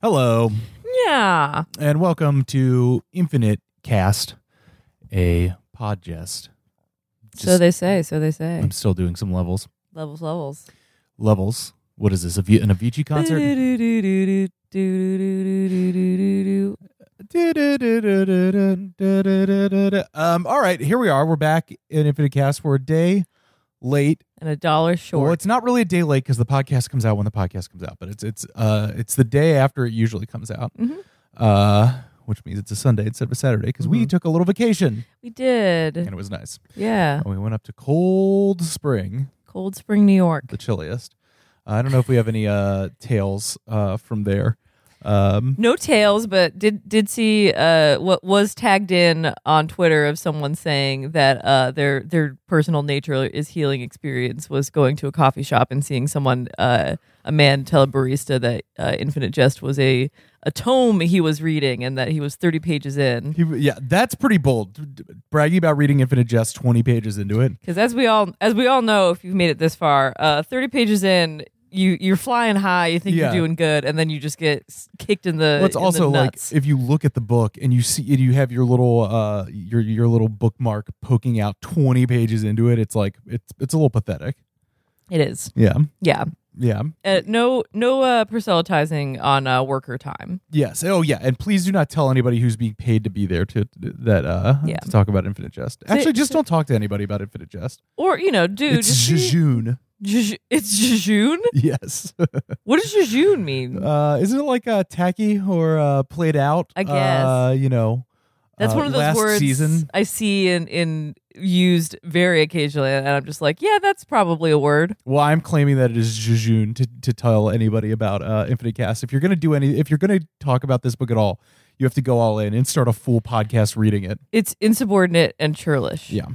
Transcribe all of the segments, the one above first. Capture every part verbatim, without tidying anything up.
Hello. Yeah. And welcome to Infinite Cast, a podcast. So they say, so they say. I'm still doing some levels. Levels, levels. Levels. What is this, an Avicii concert? Um, all right, here we are. We're back in Infinite Cast. We're a day late. And a dollar short. Well, it's not really a day late because the podcast comes out when the podcast comes out, but it's it's uh it's the day after it usually comes out, mm-hmm. uh, which means it's a Sunday instead of a Saturday because mm-hmm. we took a little vacation. We did. And it was nice. Yeah. And we went up to Cold Spring. Cold Spring, New York. The chilliest. Uh, I don't know if we have any uh, tales uh, from there. Um, no tales, but did did see uh, what was tagged in on Twitter of someone saying that uh, their their personal nature is healing experience was going to a coffee shop and seeing someone uh, a man tell a barista that uh, Infinite Jest was a a tome he was reading and that he was thirty pages in. He, yeah, that's pretty bold. Bragging about reading Infinite Jest twenty pages into it, because as we all as we all know, if you've made it this far, uh, thirty pages in. You you're flying high, you think yeah. you're doing good, and then you just get kicked in the. Well, it's in also the nuts. Like if you look at the book and you see and you have your little uh your your little bookmark poking out twenty pages into it. It's like it's it's a little pathetic. It is. Yeah. Yeah. Yeah. Uh, no no uh, proselytizing on uh, worker time. Yes. Oh yeah, and please do not tell anybody who's being paid to be there to that uh yeah. to talk about Infinite Jest. Actually, so, just so, don't talk to anybody about Infinite Jest. Or you know, dude, it's jejune. It's jejune? Yes. What does jejune mean? Uh, isn't it like uh, tacky or uh, played out? I guess. Uh, you know, that's uh, one of those words season. I see in, in used very occasionally, and I'm just like, yeah, that's probably a word. Well, I'm claiming that it is jejune to, to tell anybody about uh, Infinite Cast. If you're gonna do any, if you're gonna talk about this book at all, you have to go all in and start a full podcast reading it. It's insubordinate and churlish. Yeah.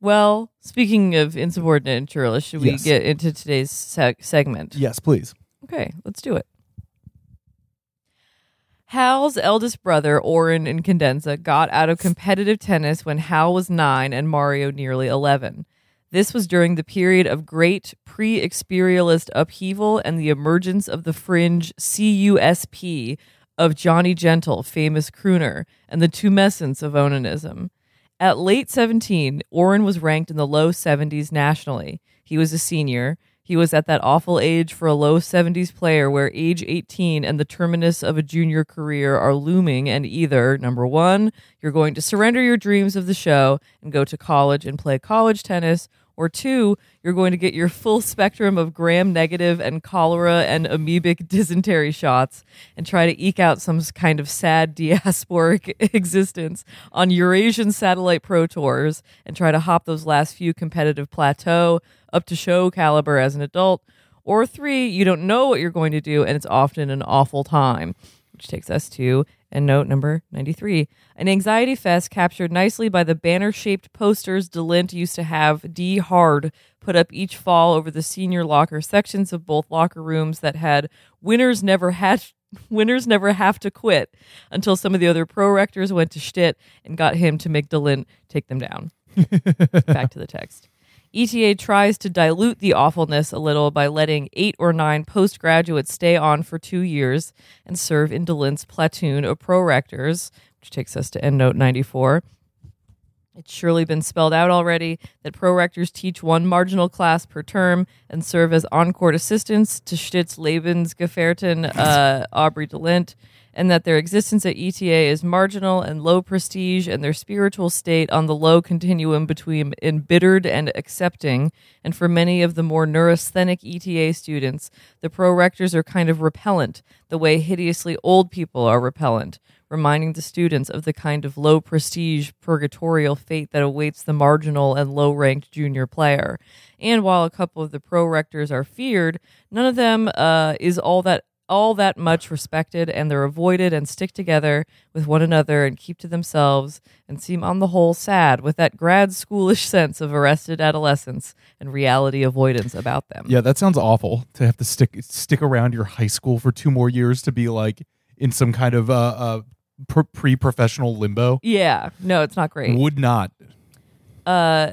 Well, speaking of insubordinate and churlish, should we yes. get into today's seg- segment? Yes, please. Okay, let's do it. Hal's eldest brother, Orin Incandenza, got out of competitive tennis when Hal was nine and Mario nearly eleven. This was during the period of great pre-experialist upheaval and the emergence of the fringe C U S P of Johnny Gentle, famous crooner, and the tumescence of onanism. At late seventeen, Orin was ranked in the low seventies nationally. He was a senior. He was at that awful age for a low seventies player where age eighteen and the terminus of a junior career are looming, and either, number one, you're going to surrender your dreams of the show and go to college and play college tennis, or two, you're going to get your full spectrum of gram-negative and cholera and amoebic dysentery shots and try to eke out some kind of sad diasporic existence on Eurasian satellite pro tours and try to hop those last few competitive plateau up to show caliber as an adult. Or three, you don't know what you're going to do, and it's often an awful time, which takes us to... And note number ninety-three, an anxiety fest captured nicely by the banner-shaped posters DeLint used to have D hard put up each fall over the senior locker sections of both locker rooms that had winners never had winners never have to quit until some of the other pro-rectors went to Stitt and got him to make DeLint take them down. Back to the text. E T A tries to dilute the awfulness a little by letting eight or nine postgraduates stay on for two years and serve in DeLint's platoon of prorectors, which takes us to endnote ninety-four. It's surely been spelled out already that prorectors teach one marginal class per term and serve as on-court assistants to Stitt's Lebensgefährtin, uh, Aubrey DeLint, and that their existence at E T A is marginal and low prestige, and their spiritual state on the low continuum between embittered and accepting. And for many of the more neurasthenic E T A students, the prorectors are kind of repellent, the way hideously old people are repellent, reminding the students of the kind of low prestige purgatorial fate that awaits the marginal and low-ranked junior player. And while a couple of the prorectors are feared, none of them uh, is all that all that much respected, and they're avoided and stick together with one another and keep to themselves and seem on the whole sad with that grad schoolish sense of arrested adolescence and reality avoidance about them. Yeah, that sounds awful to have to stick stick around your high school for two more years to be like in some kind of uh, uh, pr- pre-professional limbo. Yeah, no, it's not great. Would not. Uh,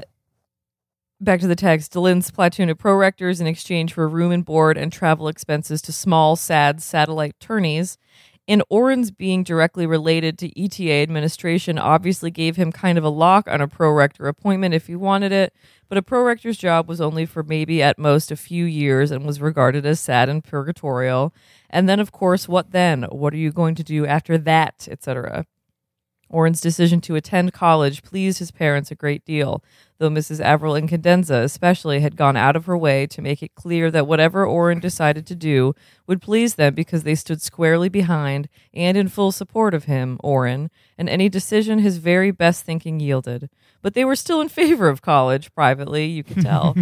Back to the text. DeLint's platoon of prorectors in exchange for room and board and travel expenses to small, sad satellite tourneys, and Orin's being directly related to E T A administration obviously gave him kind of a lock on a prorector appointment if he wanted it, but a prorector's job was only for maybe at most a few years and was regarded as sad and purgatorial. And then, of course, what then? What are you going to do after that, et cetera? Orin's decision to attend college pleased his parents a great deal, though Missus Avril Incandenza especially had gone out of her way to make it clear that whatever Orin decided to do would please them because they stood squarely behind and in full support of him, Orin, and any decision his very best thinking yielded. But they were still in favor of college, privately, you could tell.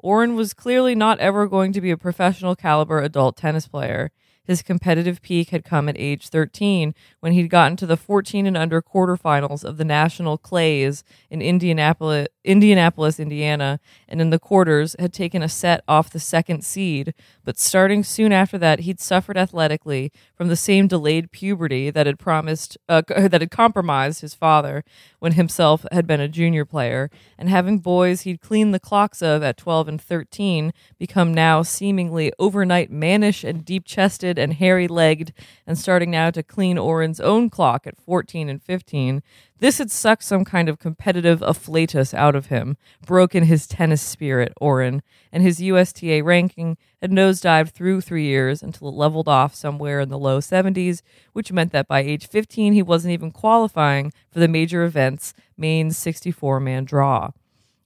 Orin was clearly not ever going to be a professional caliber adult tennis player. His competitive peak had come at age thirteen when he'd gotten to the fourteen and under quarterfinals of the National Clays in Indianapolis, Indianapolis, Indiana, and in the quarters had taken a set off the second seed. But starting soon after that, he'd suffered athletically from the same delayed puberty that had promised uh, that had compromised his father when himself had been a junior player. And having boys he'd cleaned the clocks of at twelve and thirteen become now seemingly overnight mannish and deep-chested and hairy-legged, and starting now to clean Orin's own clock at fourteen and fifteen, this had sucked some kind of competitive afflatus out of him, broken his tennis spirit, Orin, and his U S T A ranking had nosedived through three years until it leveled off somewhere in the low seventies, which meant that by age fifteen he wasn't even qualifying for the major events, Maine's sixty-four man draw.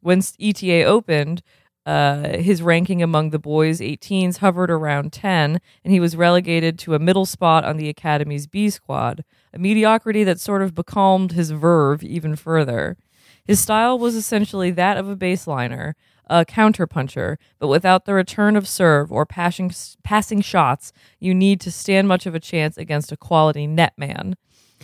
When E T A opened, Uh, his ranking among the boys' eighteens hovered around ten, and he was relegated to a middle spot on the Academy's B squad, a mediocrity that sort of becalmed his verve even further. His style was essentially that of a baseliner, a counterpuncher, but without the return of serve or passing, passing shots you need to stand much of a chance against a quality netman.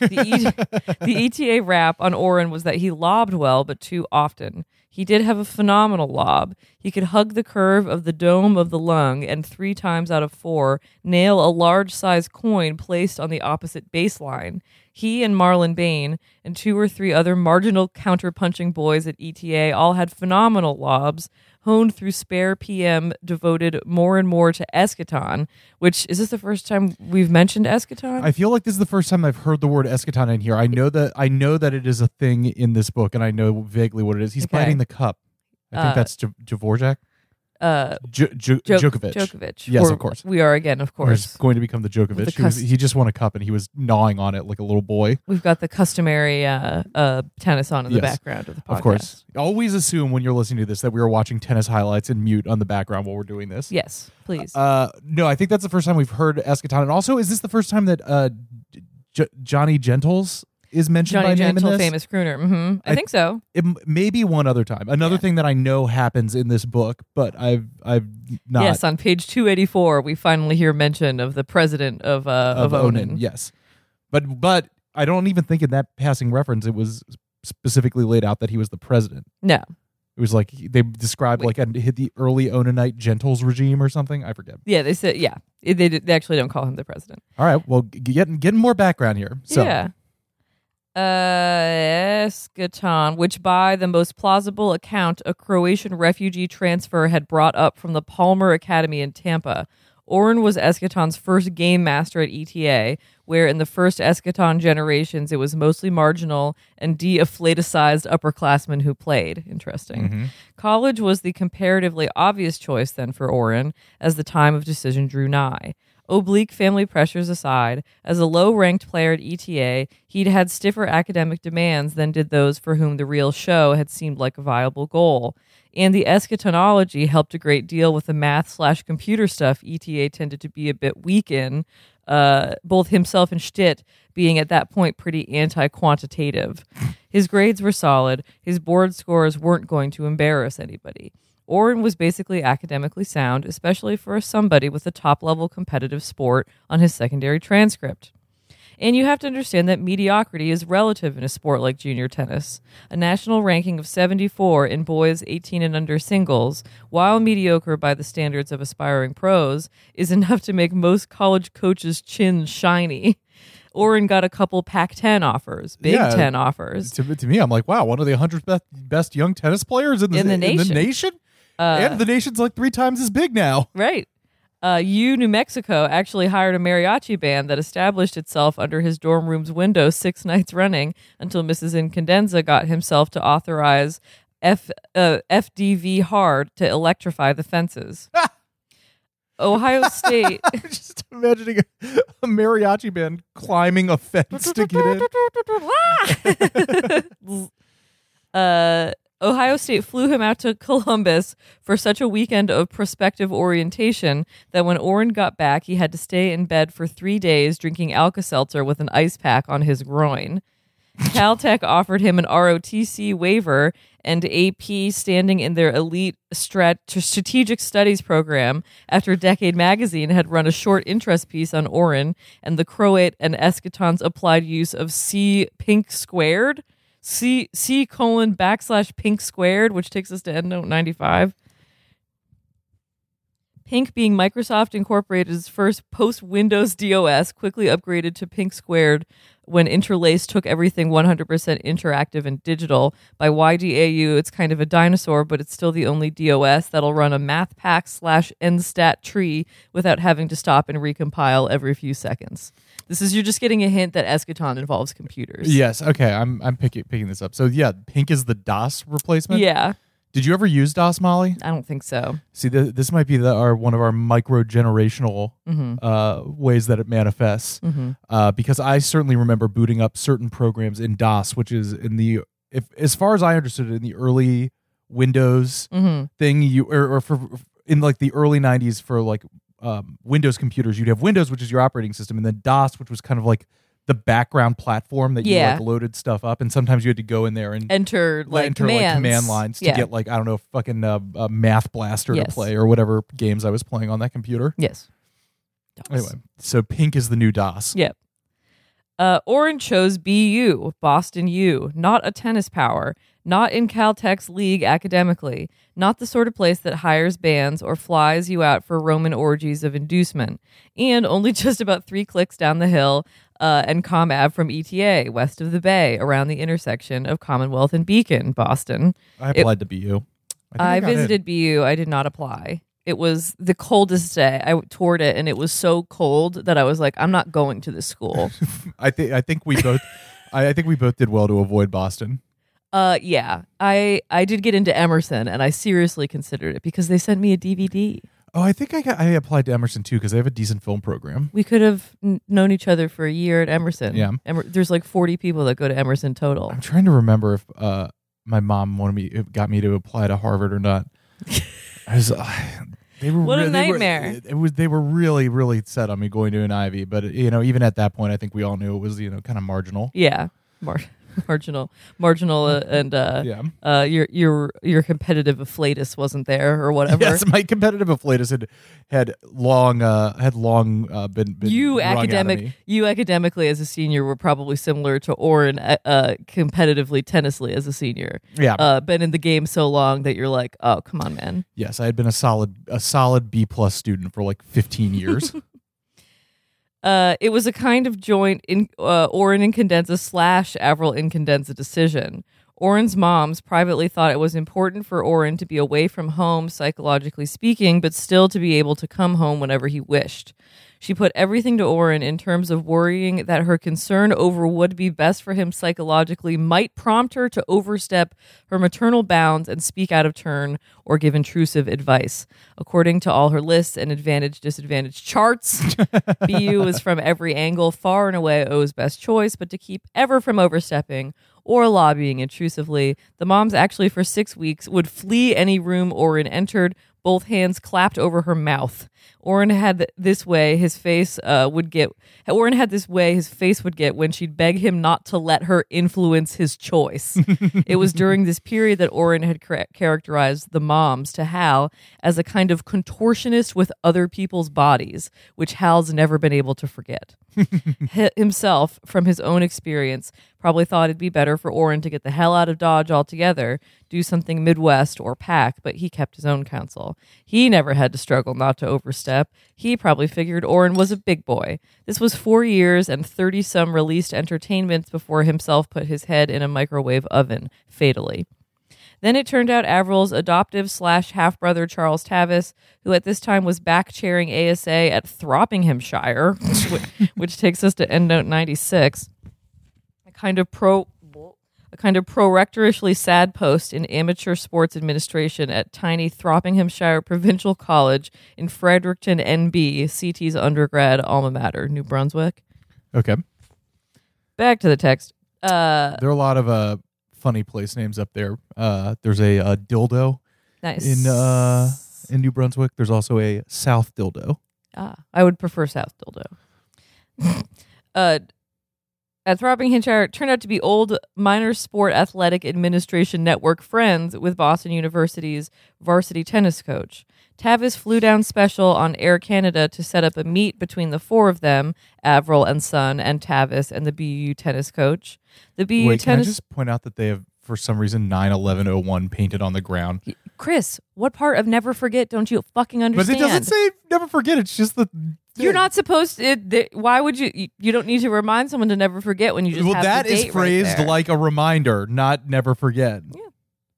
the, e- the E T A rap on Orin was that he lobbed well, but too often. He did have a phenomenal lob. He could hug the curve of the dome of the lung and three times out of four nail a large-sized coin placed on the opposite baseline. He and Marlon Bain and two or three other marginal counter-punching boys at E T A all had phenomenal lobs, honed through spare P M devoted more and more to eschaton, which, is this the first time we've mentioned eschaton? I feel like this is the first time I've heard the word eschaton in here. I know that I know that it is a thing in this book, and I know vaguely what it is. He's okay. Biting the cup. I think uh, that's J- Dvorak? Uh, J- J- J- Djokovic. Djokovic. Yes, or, of course. We are again, of course. He's going to become the Djokovic. The cus- he, was, he just won a cup, and he was gnawing on it like a little boy. We've got the customary uh, uh, tennis on in yes. the background of the podcast. Of course. Always assume when you're listening to this that we are watching tennis highlights and mute on the background while we're doing this. Yes, please. Uh, no, I think that's the first time we've heard eschaton. And also, is this the first time that uh, J- Johnny Gentles is mentioned Johnny by Gentle, name in this? Famous crooner. Mm-hmm. I, I think so. It, maybe one other time. Another yeah. thing that I know happens in this book, but I've I've not. Yes, on page two eighty-four, we finally hear mention of the president of uh, of, of Onin. Onin. Yes, but but I don't even think in that passing reference it was specifically laid out that he was the president. No. It was like they described Wait. like a, the early Oninite Gentles regime or something. I forget. Yeah, they said yeah. They they actually don't call him the president. All right. Well, getting getting more background here. So. Yeah. Uh, eschaton, which by the most plausible account, a Croatian refugee transfer had brought up from the Palmer Academy in Tampa. Orin was eschaton's first game master at E T A, where in the first eschaton generations, it was mostly marginal and de-afflaticized upperclassmen who played. Interesting. Mm-hmm. College was the comparatively obvious choice then for Orin, as the time of decision drew nigh. Oblique family pressures aside, as a low-ranked player at E T A, he'd had stiffer academic demands than did those for whom the real show had seemed like a viable goal. And the eschatonology helped a great deal with the math-slash-computer stuff E T A tended to be a bit weak in, uh, both himself and Stitt being at that point pretty anti-quantitative. His grades were solid. His board scores weren't going to embarrass anybody. Orin was basically academically sound, especially for somebody with a top-level competitive sport on his secondary transcript. And you have to understand that mediocrity is relative in a sport like junior tennis. A national ranking of seventy-four in boys eighteen and under singles, while mediocre by the standards of aspiring pros, is enough to make most college coaches' chins shiny. Orin got a couple Pac ten offers, Big yeah, Ten offers. To, to me, I'm like, wow, one of the one hundred best, best young tennis players in the, in the nation. In the nation? Uh, and the nation's like three times as big now. Right. Uh, U New Mexico actually hired a mariachi band that established itself under his dorm room's window six nights running until Missus Incandenza got himself to authorize F, uh, F D V hard to electrify the fences. Ohio State. Just imagining a, a mariachi band climbing a fence to get in. uh, Ohio State flew him out to Columbus for such a weekend of prospective orientation that when Orin got back, he had to stay in bed for three days drinking Alka-Seltzer with an ice pack on his groin. Caltech offered him an R O T C waiver and A P standing in their elite strat- strategic studies program after Decade Magazine had run a short interest piece on Orin and the Croat and Eschaton's applied use of C pink squared, C C colon backslash pink squared, which takes us to endnote ninety-five. Pink, being Microsoft Incorporated's first post-Windows DOS, quickly upgraded to Pink Squared when Interlace took everything one hundred percent interactive and digital. By Y D A U, it's kind of a dinosaur, but it's still the only DOS that'll run a MathPack slash N STAT tree without having to stop and recompile every few seconds. This is, you're just getting a hint that eschaton involves computers. Yes, okay, I'm I'm picking picking this up. So yeah, Pink is the DOS replacement? Yeah. Did you ever use DOS, Molly? I don't think so. See, th- this might be the, our one of our micro-generational mm-hmm. uh, ways that it manifests, mm-hmm. uh, because I certainly remember booting up certain programs in DOS, which is in the, if as far as I understood it, in the early Windows mm-hmm. thing, you or, or for in like the early nineties for like um, Windows computers, you'd have Windows, which is your operating system, and then DOS, which was kind of like the background platform that yeah. you like loaded stuff up, and sometimes you had to go in there and enter like, enter, like command lines to yeah. get like I don't know fucking uh, a Math Blaster yes. to play or whatever games I was playing on that computer. Yes. DOS. Anyway, so Pink is the new DOS. Yep. Uh, Orin chose B U, Boston U, not a tennis power, not in Caltech's league academically, not the sort of place that hires bands or flies you out for Roman orgies of inducement, and only just about three clicks down the hill. Uh, and Com Ave from E T A, west of the bay, around the intersection of Commonwealth and Beacon, Boston. I applied it, to B U. I, I visited in. B U. I did not apply. It was the coldest day. I toured it, and it was so cold that I was like, "I'm not going to this school." I think I think we both. I, I think we both did well to avoid Boston. Uh, yeah. I I did get into Emerson, and I seriously considered it because they sent me a D V D. Oh, I think I got, I applied to Emerson, too, because they have a decent film program. We could have n- known each other for a year at Emerson. Yeah. Emer- there's like forty people that go to Emerson total. I'm trying to remember if uh, my mom wanted me, got me to apply to Harvard or not. I was, uh, they were what re- a nightmare. They were, it, it was, they were really, really set on me going to an Ivy. But, you know, even at that point, I think we all knew it was, you know, kind of marginal. Yeah. Mar- marginal. Marginal uh, and uh, yeah. uh, your your your competitive afflatus wasn't there or whatever. Yes, my competitive afflatus had had long uh, had long uh, been, been you academic you academically as a senior were probably similar to Orin uh, competitively tennisly as a senior. Yeah, uh, been in the game so long that you're like, oh come on, man. Yes, I had been a solid a solid B plus student for like fifteen years. Uh, it was a kind of joint in, uh, Orin Incandenza slash Avril Incandenza decision. Orin's moms privately thought it was important for Orin to be away from home, psychologically speaking, but still to be able to come home whenever he wished. She put everything to Orin in terms of worrying that her concern over what would be best for him psychologically might prompt her to overstep her maternal bounds and speak out of turn or give intrusive advice. According to all her lists and advantage-disadvantage charts, B U is from every angle, far and away O's best choice, but to keep ever from overstepping or lobbying intrusively, the moms actually for six weeks would flee any room Orin entered, both hands clapped over her mouth. Orin had this way his face uh, would get. Orin had this way his face would get when she'd beg him not to let her influence his choice. It was during this period that Orin had cra- characterized the moms to Hal as a kind of contortionist with other people's bodies, which Hal's never been able to forget. H- himself, from his own experience, probably thought it'd be better for Orin to get the hell out of Dodge altogether, do something Midwest or Pac, but he kept his own counsel. He never had to struggle not to overstep. step, he probably figured Orin was a big boy. This was four years and thirty-some released entertainments before himself put his head in a microwave oven, fatally. Then it turned out Avril's adoptive slash half-brother Charles Tavis, who at this time was back-chairing A S A at Throppinghamshire, which, which takes us to Endnote ninety-six, a kind of pro... a kind of prorectorishly sad post in amateur sports administration at tiny Throppinghamshire Provincial College in Fredericton, N B, C T's undergrad alma mater, New Brunswick. Okay. Back to the text. Uh, there are a lot of uh, funny place names up there. Uh, there's a, a dildo nice. in uh, in New Brunswick. There's also a South Dildo. Ah, I would prefer South Dildo. uh At Throppinghamshire, it turned out to be old minor sport athletic administration network friends with Boston University's varsity tennis coach. Tavis flew down special on Air Canada to set up a meet between the four of them, Avril and Son and Tavis and the B U tennis coach. The B U Wait, tennis. Can I just point out that they have, for some reason, nine eleven oh one painted on the ground? Chris, what part of Never Forget don't you fucking understand? But it doesn't say Never Forget. It's just the... You're not supposed to. It, th- why would you, you? You don't need to remind someone to never forget when you just. Well, have that the date is phrased right like a reminder, not never forget. Yeah,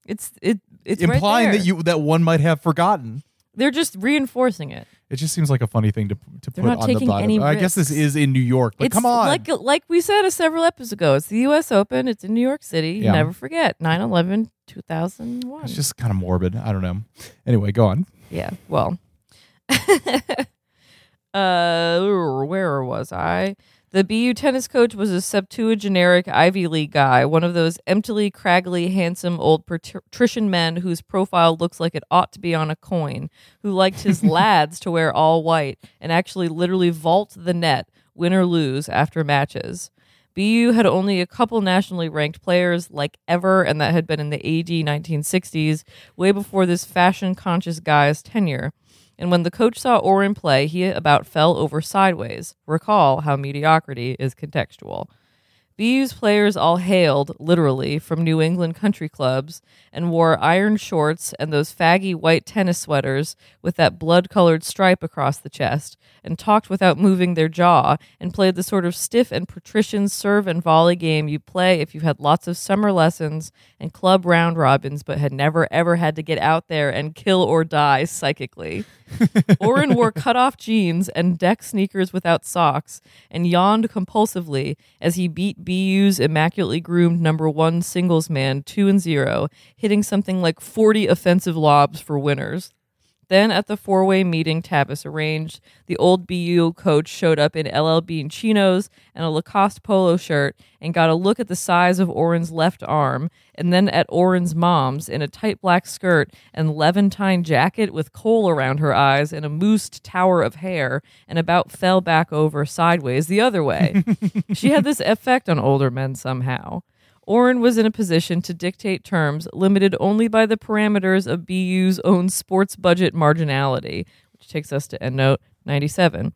it's it it's implying right that you that one might have forgotten. They're just reinforcing it. It just seems like a funny thing to to They're put not on taking the bottom. Any risks. I guess this is in New York, but it's come on, like like we said several episodes ago, it's the U S Open. It's in New York City. Yeah. Never forget nine eleven two thousand one. It's just kind of morbid. I don't know. Anyway, go on. Yeah. Well. Uh, where was I? The B U tennis coach was a septuagenaric Ivy League guy, one of those emptily, craggly, handsome old patrician men whose profile looks like it ought to be on a coin, who liked his lads to wear all white and actually literally vault the net, win or lose, after matches. B U had only a couple nationally ranked players like ever, and that had been in the A D nineteen sixties, way before this fashion-conscious guy's tenure. And when the coach saw Orin play, he about fell over sideways. Recall how mediocrity is contextual. B U's players all hailed, literally, from New England country clubs and wore iron shorts and those faggy white tennis sweaters with that blood-colored stripe across the chest and talked without moving their jaw and played the sort of stiff and patrician serve and volley game you play if you had lots of summer lessons and club round robins but had never ever had to get out there and kill or die psychically. Orin wore cut-off jeans and deck sneakers without socks and yawned compulsively as he beat B U's immaculately groomed number one singles man two and zero, hitting something like forty offensive lobs for winners. Then at the four-way meeting Tavis arranged, the old B U coach showed up in L L Bean chinos and a Lacoste polo shirt and got a look at the size of Orin's left arm, and then at Orin's mom's in a tight black skirt and Levantine jacket with coal around her eyes and a moosed tower of hair, and about fell back over sideways the other way. She had this effect on older men somehow. Orin was in a position to dictate terms limited only by the parameters of B U's own sports budget marginality, which takes us to Endnote ninety-seven.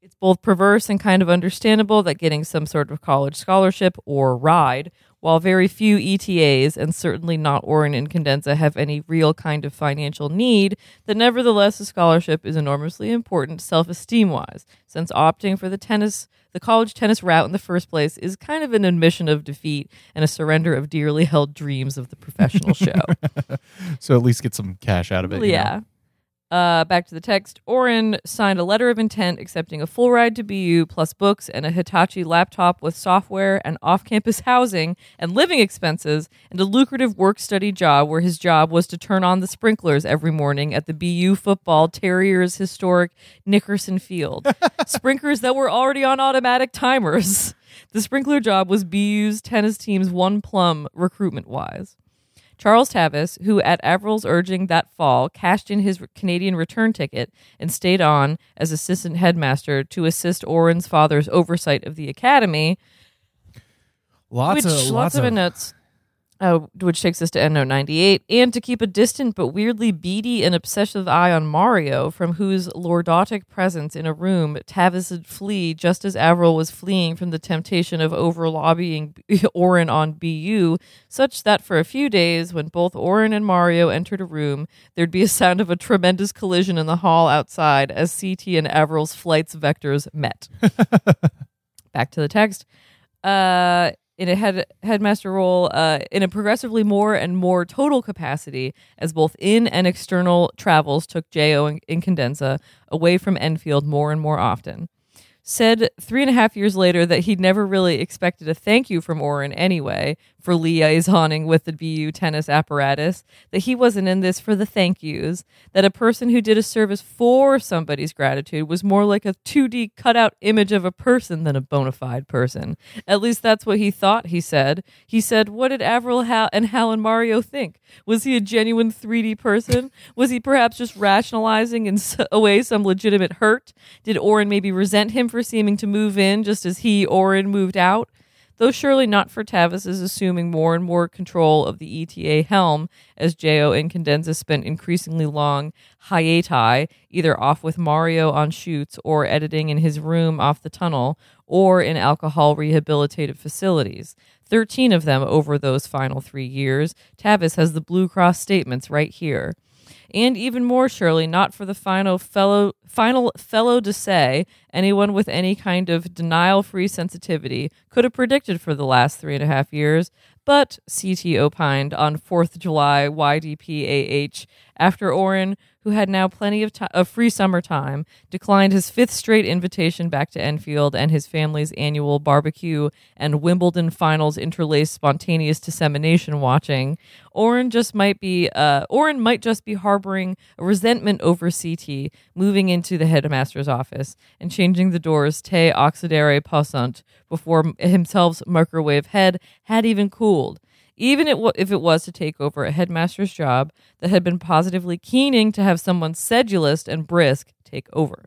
It's both perverse and kind of understandable that getting some sort of college scholarship or ride, while very few E T As and certainly not Orin Incandenza have any real kind of financial need, that nevertheless a scholarship is enormously important self-esteem-wise, since opting for the tennis The college tennis route in the first place is kind of an admission of defeat and a surrender of dearly held dreams of the professional show. So at least get some cash out of it. Yeah. You know? Uh, back to the text. Orin signed a letter of intent accepting a full ride to B U plus books and a Hitachi laptop with software and off-campus housing and living expenses and a lucrative work-study job where his job was to turn on the sprinklers every morning at the B U football Terriers' historic Nickerson Field. Sprinklers that were already on automatic timers. The sprinkler job was B U's tennis team's one plum recruitment-wise. Charles Tavis, who at Avril's urging that fall cashed in his Canadian return ticket and stayed on as assistant headmaster to assist Orin's father's oversight of the academy. Lots which, of lots, lots of, of notes. uh, which takes us to N O ninety-eight, and to keep a distant but weirdly beady and obsessive eye on Mario, from whose lordotic presence in a room Tavis would flee just as Avril was fleeing from the temptation of over-lobbying Orin on B U, such that for a few days, when both Orin and Mario entered a room, there'd be a sound of a tremendous collision in the hall outside as C T and Avril's flight's vectors met. Back to the text. Uh... In a head, headmaster role, uh, in a progressively more and more total capacity, as both in and external travels took J O Incandenza away from Enfield more and more often. Said three and a half years later that he'd never really expected a thank you from Orin anyway for liaisoning with the B U tennis apparatus, that he wasn't in this for the thank yous, that a person who did a service for somebody's gratitude was more like a two D cutout image of a person than a bona fide person. At least that's what he thought, he said. He said, what did Avril Hal- and Hal and Mario think? Was he a genuine three D person? Was he perhaps just rationalizing in so- away some legitimate hurt? Did Orin maybe resent him for for seeming to move in just as he, Orin, moved out? Though surely not for Tavis's assuming more and more control of the E T A helm as J O Incandenza spent increasingly long hiati, either off with Mario on shoots or editing in his room off the tunnel or in alcohol rehabilitative facilities. Thirteen of them over those final three years. Tavis has the Blue Cross statements right here. And even more surely not for the final fellow final fellow to say anyone with any kind of denial-free sensitivity could have predicted for the last three and a half years, but C T opined on fourth of July Y D P A H after Orin, who had now plenty of, to- of free summertime, declined his fifth straight invitation back to Enfield and his family's annual barbecue and Wimbledon finals interlaced spontaneous dissemination watching. Orin just might be uh, Orin might just be harboring a resentment over C T moving into the headmaster's office and changing the doors te oxidare passant before himself's microwave head had even cooled. Even if it was to take over a headmaster's job that had been positively keening to have someone sedulous and brisk take over.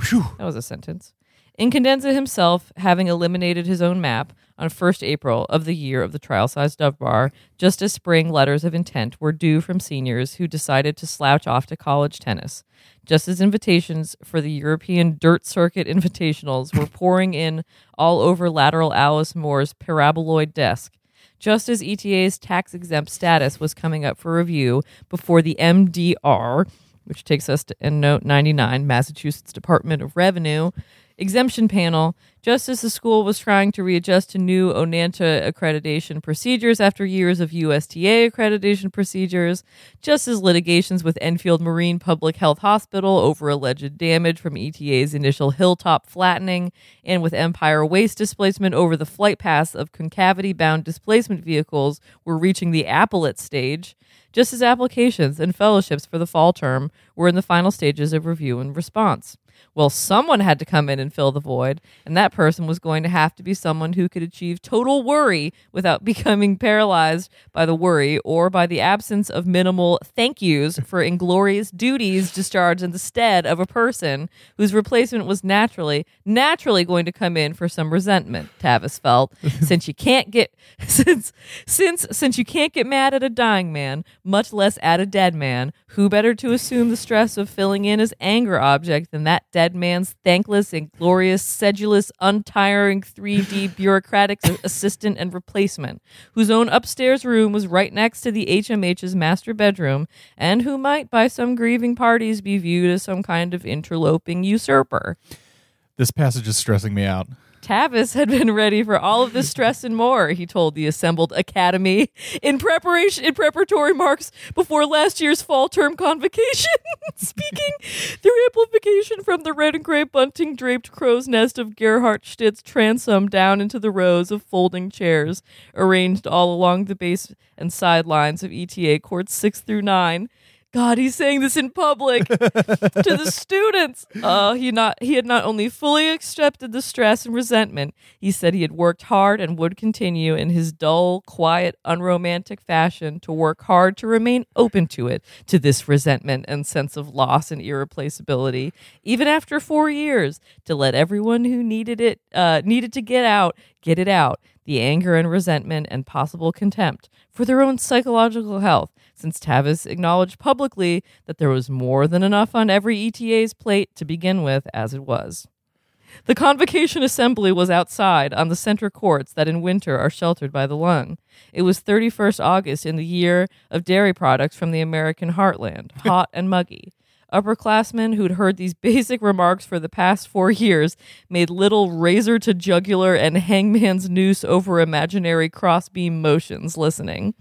Whew. That was a sentence. Incandenza himself, having eliminated his own map on first of April of the year of the trial-sized Dove Bar, just as spring letters of intent were due from seniors who decided to slouch off to college tennis, just as invitations for the European Dirt Circuit Invitationals were pouring in all over lateral Alice Moore's paraboloid desk, just as E T A's tax-exempt status was coming up for review before the M D R, which takes us to EndNote ninety-nine, Massachusetts Department of Revenue, exemption panel, just as the school was trying to readjust to new Onanta accreditation procedures after years of U S T A accreditation procedures, just as litigations with Enfield Marine Public Health Hospital over alleged damage from E T A's initial hilltop flattening, and with Empire Waste displacement over the flight paths of concavity-bound displacement vehicles were reaching the appellate stage, just as applications and fellowships for the fall term were in the final stages of review and response. Well, someone had to come in and fill the void, and that person was going to have to be someone who could achieve total worry without becoming paralyzed by the worry or by the absence of minimal thank yous for inglorious duties discharged in the stead of a person whose replacement was naturally, naturally going to come in for some resentment, Tavis felt, since you can't get since since since you can't get mad at a dying man, much less at a dead man, who better to assume the stress of filling in his anger object than that dead man's thankless, inglorious, sedulous, untiring three D bureaucratic assistant and replacement, whose own upstairs room was right next to the H M H's master bedroom, and who might, by some grieving parties, be viewed as some kind of interloping usurper. This passage is stressing me out. Tavis had been ready for all of this stress and more, he told the assembled academy in preparation in preparatory remarks before last year's fall term convocation, speaking the amplification from the red and gray bunting draped crow's nest of Gerhard Stitt's transom down into the rows of folding chairs arranged all along the base and sidelines of E T A courts six through nine. God, he's saying this in public to the students. Uh, he not he had not only fully accepted the stress and resentment, he said he had worked hard and would continue in his dull, quiet, unromantic fashion to work hard to remain open to it, to this resentment and sense of loss and irreplaceability, even after four years, to let everyone who needed it, uh, needed to get out, get it out, the anger and resentment and possible contempt for their own psychological health, since Tavis acknowledged publicly that there was more than enough on every E T A's plate to begin with as it was. The convocation assembly was outside on the center courts that in winter are sheltered by the lung. It was thirty-first August in the year of dairy products from the American heartland, hot and muggy. Upperclassmen who'd heard these basic remarks for the past four years made little razor-to-jugular and hangman's noose over imaginary crossbeam motions listening.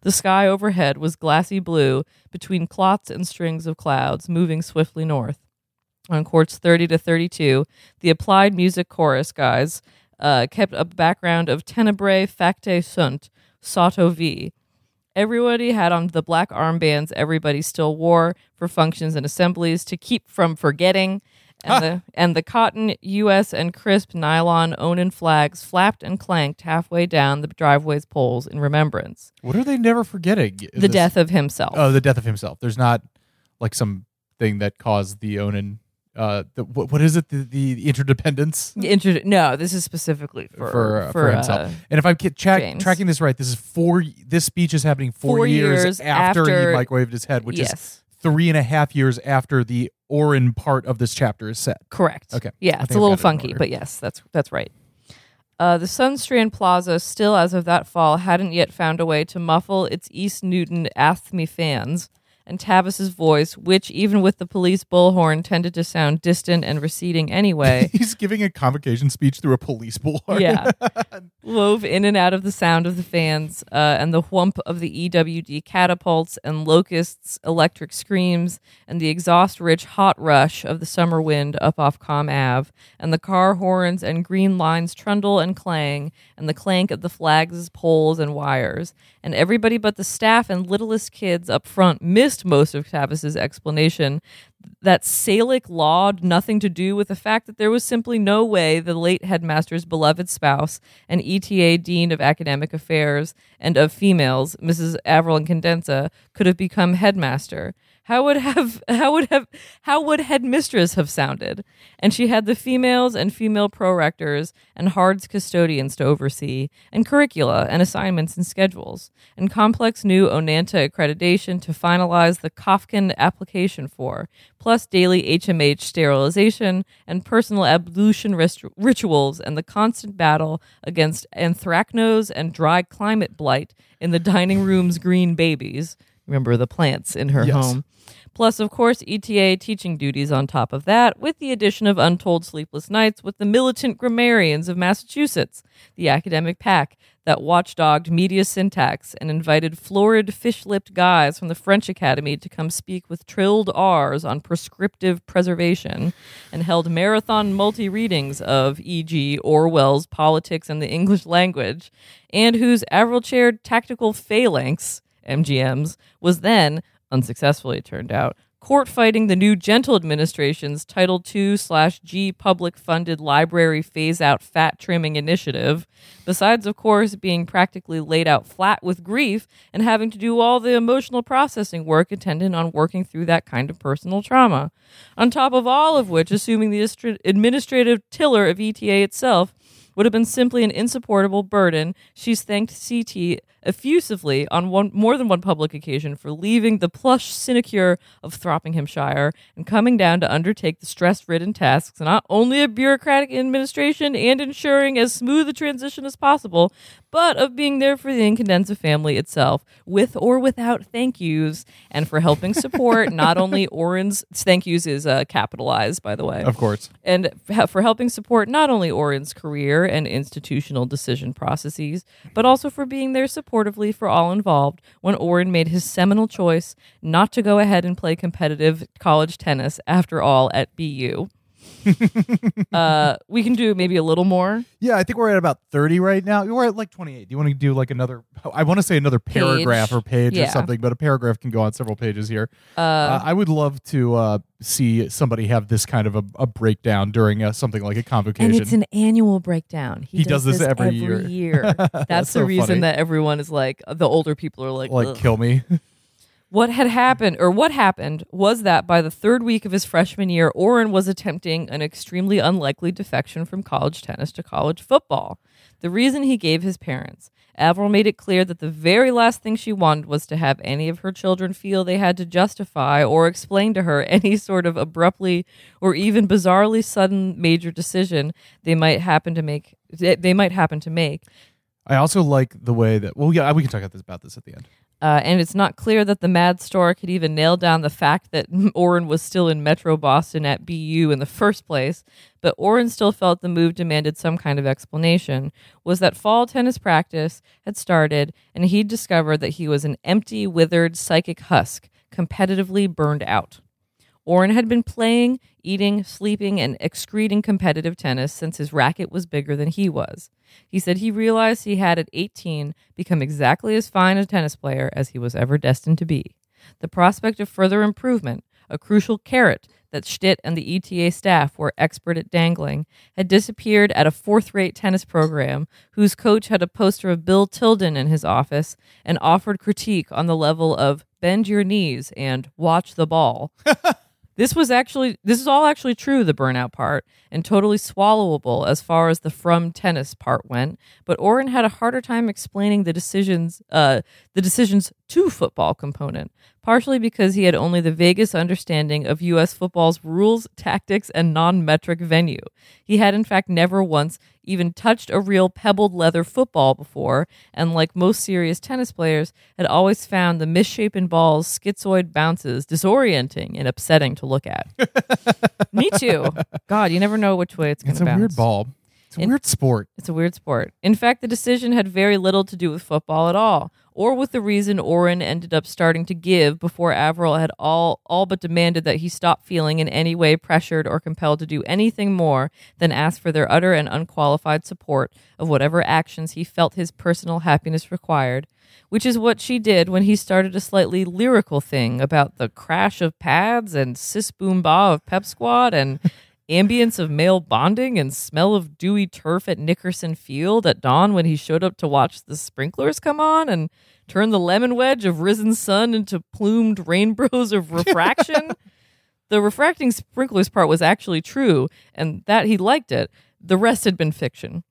The sky overhead was glassy blue between clots and strings of clouds moving swiftly north. On courts thirty to thirty-two, the applied music chorus guys uh, kept a background of Tenebrae Facte Sunt, Sotto V. Everybody had on the black armbands everybody still wore for functions and assemblies to keep from forgetting, and, ah. the, and the cotton U S and crisp nylon Onan flags flapped and clanked halfway down the driveway's poles in remembrance. What are they never forgetting? The this? death of himself. Oh, the death of himself. There's not like something that caused the Onan... Uh, the, what, what is it? The, the interdependence? Inter- no, this is specifically for for, uh, for, for himself. Uh, and if I'm tra- tracking this right, this is four. This speech is happening four, four years, years after, after he microwaved his head, which yes. is three and a half years after the Orin part of this chapter is set. Correct. Okay. Yeah, it's a little funky, but yes, that's that's right. Uh, the Sunstrand Plaza, still as of that fall, hadn't yet found a way to muffle its East Newton Athme fans. And Tavis's voice, which even with the police bullhorn tended to sound distant and receding anyway. He's giving a convocation speech through a police bullhorn. Yeah. Wove in and out of the sound of the fans uh, and the whump of the E W D catapults and locusts' electric screams and the exhaust-rich hot rush of the summer wind up off Com Ave and the car horns and green lines trundle and clang and the clank of the flags' poles and wires. And everybody but the staff and littlest kids up front missed most of Tavis's explanation that Salic law had nothing to do with the fact that there was simply no way the late headmaster's beloved spouse and E T A dean of academic affairs and of females, Missus Avril Incandenza, could have become headmaster. How would have how would have how would headmistress have sounded? And she had the females and female prorectors and Hard's custodians to oversee, and curricula and assignments and schedules, and complex new Onanta accreditation to finalize the Kafkin application for, plus daily H M H sterilization and personal ablution rest- rituals and the constant battle against anthracnose and dry climate blight in the dining room's green babies. Remember the plants in her yes. home. Plus, of course, E T A teaching duties on top of that, with the addition of untold sleepless nights with the militant grammarians of Massachusetts, the academic pack that watchdogged media syntax and invited florid, fish-lipped guys from the French Academy to come speak with trilled R's on prescriptive preservation, and held marathon multi-readings of, for example, Orwell's Politics and the English Language, and whose Avril-chaired tactical phalanx, M G M's, was then, unsuccessfully it turned out, court fighting the new Gentle administration's Title two slash G public-funded library phase-out fat-trimming initiative, besides, of course, being practically laid out flat with grief and having to do all the emotional processing work attendant on working through that kind of personal trauma. On top of all of which, assuming the administrative tiller of E T A itself would have been simply an insupportable burden, she's thanked C T effusively on one more than one public occasion for leaving the plush sinecure of Throppinghamshire and coming down to undertake the stress-ridden tasks, not only of bureaucratic administration and ensuring as smooth a transition as possible, but of being there for the Incandenza family itself, with or without thank yous, and for helping support not only Orin's thank yous is uh, capitalized, by the way, of course, and for helping support not only Orin's career and institutional decision processes, but also for being their support for all involved when Orin made his seminal choice not to go ahead and play competitive college tennis after all at B U. uh, we can do maybe a little more. Yeah, I think we're at about thirty right now. We're at like twenty-eight. Do you want to do like another, I want to say another paragraph page. or page yeah. or something, but a paragraph can go on several pages here. Uh, uh, I would love to uh, see somebody have this kind of a, a breakdown during a, something like a convocation. And it's an annual breakdown. He, he does, does this, this every, every year. year. That's, That's the so reason funny. that everyone is like, the older people are like, like ugh. kill me. What had happened, or what happened, was that by the third week of his freshman year, Orin was attempting an extremely unlikely defection from college tennis to college football. The reason he gave his parents. Avril made it clear that the very last thing she wanted was to have any of her children feel they had to justify or explain to her any sort of abruptly or even bizarrely sudden major decision they might happen to make. They might happen to make. I also like the way that, well, yeah, we can talk about this, about this at the end. Uh, and it's not clear that the mad star could even nail down the fact that Orin was still in Metro Boston at B U in the first place, but Orin still felt the move demanded some kind of explanation, was that fall tennis practice had started, and he discovered that he was an empty, withered, psychic husk, competitively burned out. Orin had been playing, eating, sleeping, and excreting competitive tennis since his racket was bigger than he was. He said he realized he had, at eighteen, become exactly as fine a tennis player as he was ever destined to be. The prospect of further improvement, a crucial carrot that Stitt and the E T A staff were expert at dangling, had disappeared at a fourth-rate tennis program whose coach had a poster of Bill Tilden in his office and offered critique on the level of bend your knees and watch the ball. This was actually, this is all actually true, the burnout part, and totally swallowable as far as the from tennis part went. But Orin had a harder time explaining the decisions, uh, the decisions to football component, partially because he had only the vaguest understanding of U S football's rules, tactics, and non-metric venue. He had, in fact, never once even touched a real pebbled leather football before, and like most serious tennis players, had always found the misshapen ball's schizoid bounces disorienting and upsetting to look at. Me too. God, you never know which way it's going to bounce. It's a weird ball. It's a in, weird sport. It's a weird sport. In fact, the decision had very little to do with football at all, or with the reason Orin ended up starting to give before Avril had all, all but demanded that he stop feeling in any way pressured or compelled to do anything more than ask for their utter and unqualified support of whatever actions he felt his personal happiness required, which is what she did when he started a slightly lyrical thing about the crash of pads and sis boom ba of pep squad and ambience of male bonding and smell of dewy turf at Nickerson Field at dawn when he showed up to watch the sprinklers come on and turn the lemon wedge of risen sun into plumed rainbows of refraction. The refracting sprinklers part was actually true, and that he liked it. The rest had been fiction.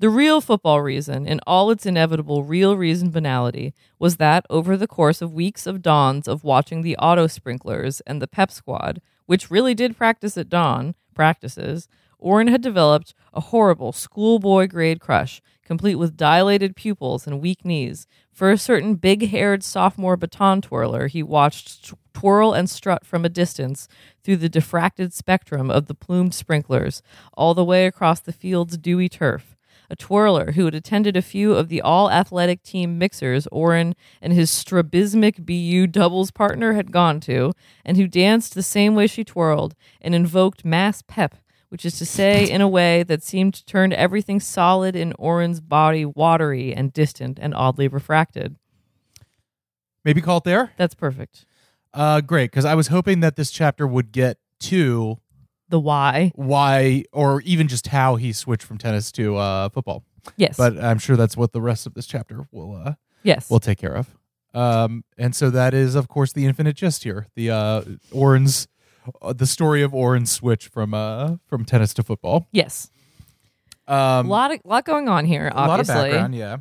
The real football reason, in all its inevitable real reason banality, was that over the course of weeks of dawns of watching the auto sprinklers and the pep squad, which really did practice at dawn, practices, Orin had developed a horrible schoolboy grade crush, complete with dilated pupils and weak knees, for a certain big-haired sophomore baton twirler he watched tw- twirl and strut from a distance through the diffracted spectrum of the plumed sprinklers, all the way across the field's dewy turf. A twirler who had attended a few of the all-athletic team mixers Orin and his strabismic B U doubles partner had gone to, and who danced the same way she twirled and invoked mass pep, which is to say in a way that seemed to turn everything solid in Orin's body watery and distant and oddly refracted. Maybe call it there? That's perfect. Uh, great, because I was hoping that this chapter would get to the why. Why, or even just how he switched from tennis to uh, football. Yes. But I'm sure that's what the rest of this chapter will uh, yes. will take care of. Um, and so that is, of course, the Infinite Jest here. The uh, Orin's, uh, the story of Orin's switch from uh, from tennis to football. Yes. Um, a lot, of, lot going on here, obviously. A lot of background, yeah.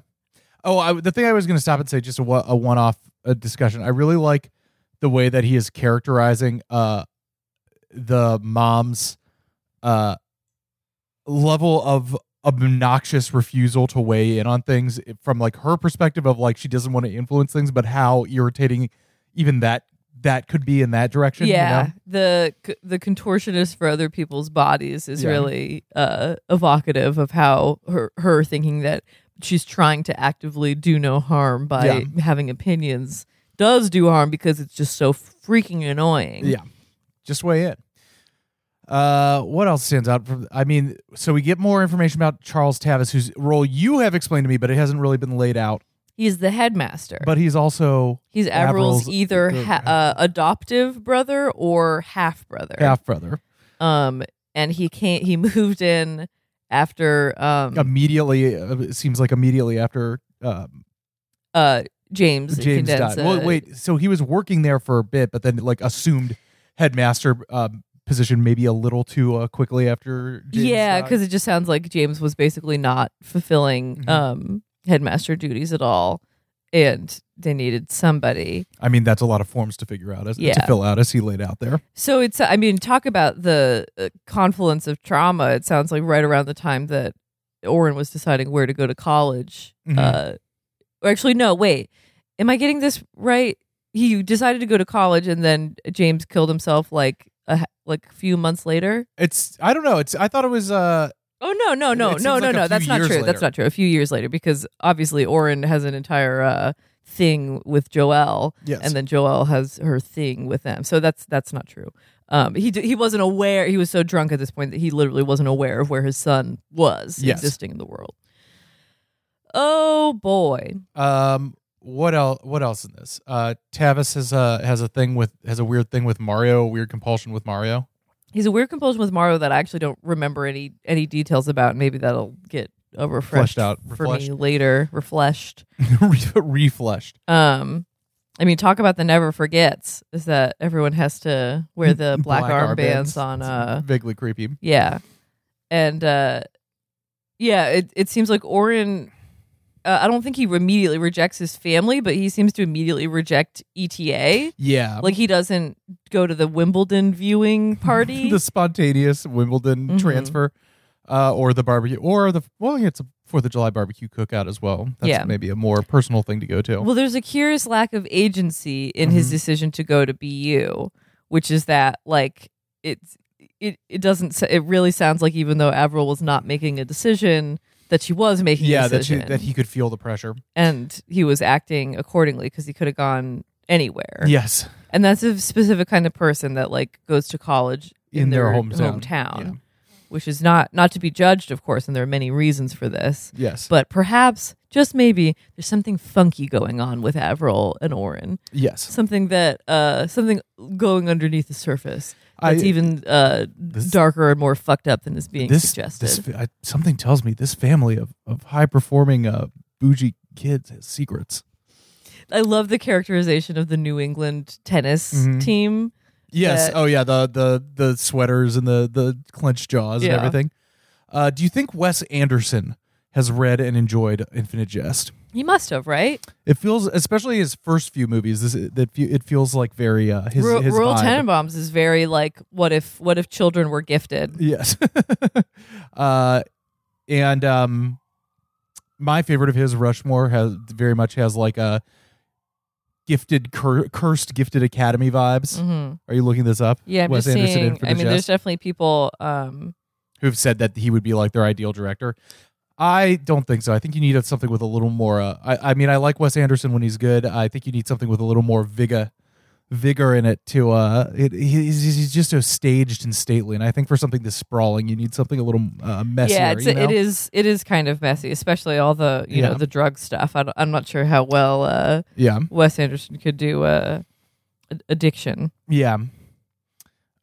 Oh, I, the thing I was going to stop and say, just a, a one-off uh, discussion. I really like the way that he is characterizing uh the mom's uh, level of obnoxious refusal to weigh in on things from like her perspective of like she doesn't want to influence things, but how irritating even that that could be in that direction. Yeah, you know? the the contortionist for other people's bodies is yeah. really uh, evocative of how her her thinking that she's trying to actively do no harm by yeah. having opinions does do harm because it's just so freaking annoying. Yeah, just weigh in. Uh, what else stands out? From, I mean, so we get more information about Charles Tavis, whose role you have explained to me, but it hasn't really been laid out. He's the headmaster. But he's also... He's Avril's, Avril's either ha- uh, adoptive brother or half-brother. Half-brother. Um, and he can't, he moved in after... Um, immediately, it seems like immediately after... Um, uh, James James Incandenza. died. Well, wait, so he was working there for a bit, but then like assumed headmaster... Um, position maybe a little too uh, quickly after James yeah because it just sounds like James was basically not fulfilling mm-hmm. um headmaster duties at all, and they needed somebody. I mean, that's a lot of forms to figure out as yeah. to fill out as he laid out there. So it's I mean talk about the uh, confluence of trauma. It sounds like right around the time that Orin was deciding where to go to college, mm-hmm. uh or actually no wait am I getting this right he decided to go to college and then James killed himself like A, like a few months later. It's I don't know. It's I thought it was. Uh, oh no no no no no no. That's not true. Later. That's not true. A few years later, because obviously Orin has an entire uh, thing with Joelle, yes. and then Joelle has her thing with them. So that's that's not true. Um, he he wasn't aware. He was so drunk at this point that he literally wasn't aware of where his son was yes. existing in the world. Oh boy. Um. What else? What else in this? Uh, Tavis has a has a thing with has a weird thing with Mario, a weird compulsion with Mario. He's a weird compulsion with Mario that I actually don't remember any any details about. Maybe that'll get uh, refreshed out for me later. Refleshed, refleshed. Um, I mean, talk about the never forgets. Is that everyone has to wear the black, black armbands arm on? Uh, vaguely creepy. Yeah, and uh, yeah, it it seems like Orin. Uh, I don't think he immediately rejects his family, but he seems to immediately reject E T A. Yeah. Like he doesn't go to the Wimbledon viewing party. The spontaneous Wimbledon mm-hmm. transfer uh, or the barbecue or the, well, yeah, it's a fourth of July barbecue cookout as well. That's yeah. maybe a more personal thing to go to. Well, there's a curious lack of agency in mm-hmm. his decision to go to B U, which is that like it's, it, it doesn't, it really sounds like even though Avril was not making a decision, that she was making yeah, a decision. Yeah, that, that he could feel the pressure. And he was acting accordingly because he could have gone anywhere. Yes. And that's a specific kind of person that like goes to college in, in their, their hometown, hometown yeah. which is not, not to be judged, of course, and there are many reasons for this. Yes. But perhaps, just maybe, there's something funky going on with Avril and Orin. Yes. Something that, uh, something going underneath the surface. It's even uh, this, darker and more fucked up than is being this, suggested. This, I, something tells me this family of, of high-performing uh, bougie kids has secrets. I love the characterization of the New England tennis mm-hmm. team. Yes. That, oh, yeah. The the the sweaters and the, the clenched jaws yeah. and everything. Uh, do you think Wes Anderson has read and enjoyed Infinite Jest? He must have, right? It feels, especially his first few movies. This that it feels like very uh, his. R- his Royal Tenenbaums is very like what if what if children were gifted? Yes, uh, and um, my favorite of his, Rushmore, has very much has like a gifted cur- cursed gifted academy vibes. Mm-hmm. Are you looking this up? Yeah, I'm Wes just Anderson, seeing. Infinite I mean, Jest. There's definitely people um, who've said that he would be like their ideal director. I don't think so. I think you need something with a little more... Uh, I, I mean, I like Wes Anderson when he's good. I think you need something with a little more vigor, vigor in it to... Uh, it, he's, he's just so staged and stately, and I think for something this sprawling, you need something a little uh, messier. Yeah, it's, you know? it is It is kind of messy, especially all the you yeah. know the drug stuff. I I'm not sure how well uh, yeah. Wes Anderson could do uh, addiction. Yeah.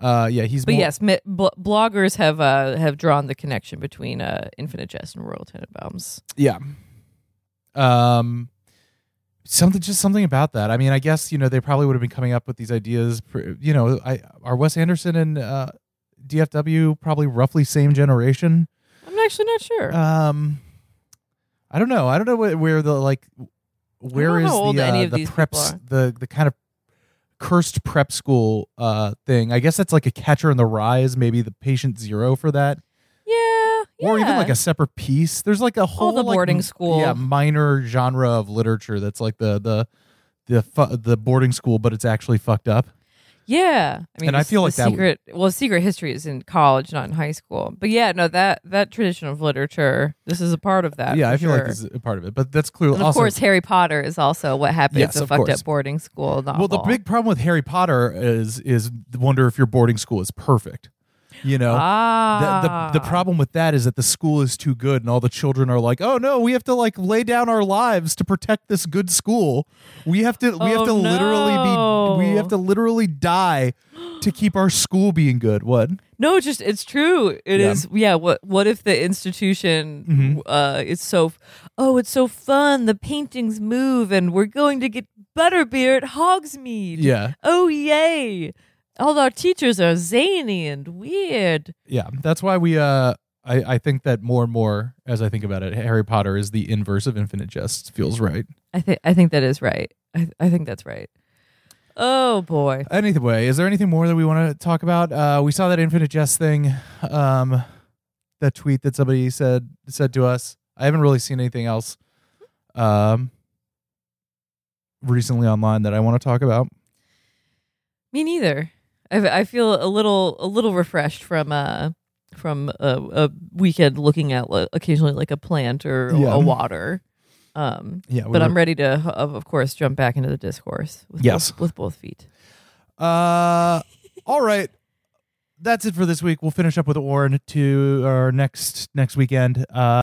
Uh, yeah, he's. But more- yes, mi- bl- bloggers have uh, have drawn the connection between uh, Infinite Jest and Royal Tenenbaums. Yeah, um, something just something about that. I mean, I guess you know they probably would have been coming up with these ideas. For, you know, I are Wes Anderson and uh, D F W probably roughly same generation. I'm actually not sure. Um, I don't know. I don't know where, where the like where is the uh, the preps the the kind of. Cursed prep school uh, thing. I guess that's like a Catcher in the Rye is maybe the patient zero for that. Yeah, yeah. Or even like a separate piece. There's like a whole oh, the boarding like, school. Yeah, minor genre of literature that's like the the the fu- the boarding school, but it's actually fucked up. Yeah, I mean, and I feel like that secret. Would... Well, secret history is in college, not in high school. But yeah, no that that tradition of literature. This is a part of that. Yeah, I feel sure. like this is a part of it. But that's clearly. And of also, course, Harry Potter is also what happened yes, at the fucked course. Up boarding school novel. Well, the big problem with Harry Potter is is the wonder if your boarding school is perfect. You know, ah. the, the the problem with that is that the school is too good, and all the children are like, "Oh no, we have to like lay down our lives to protect this good school. We have to, we oh, have to no. literally be, we have to literally die to keep our school being good." What? No, it's just it's true. It yeah. is. Yeah. What What if the institution mm-hmm. uh, is so? Oh, it's so fun. The paintings move, and we're going to get butterbeer at Hogsmeade. Yeah. Oh yay. All our teachers are zany and weird. Yeah, that's why we, uh, I, I think that more and more, as I think about it, Harry Potter is the inverse of Infinite Jest. Feels right. I think I think that is right. I th- I think that's right. Oh, boy. Anyway, is there anything more that we want to talk about? Uh, we saw that Infinite Jest thing, um, that tweet that somebody said said to us. I haven't really seen anything else um, recently online that I want to talk about. Me neither. I feel a little a little refreshed from uh from a, a weekend looking at occasionally like a plant or yeah. a water, um. Yeah, we but were... I'm ready to of course jump back into the discourse. With yes, both, with both feet. Uh, all right, that's it for this week. We'll finish up with Orin to our next next weekend. Uh.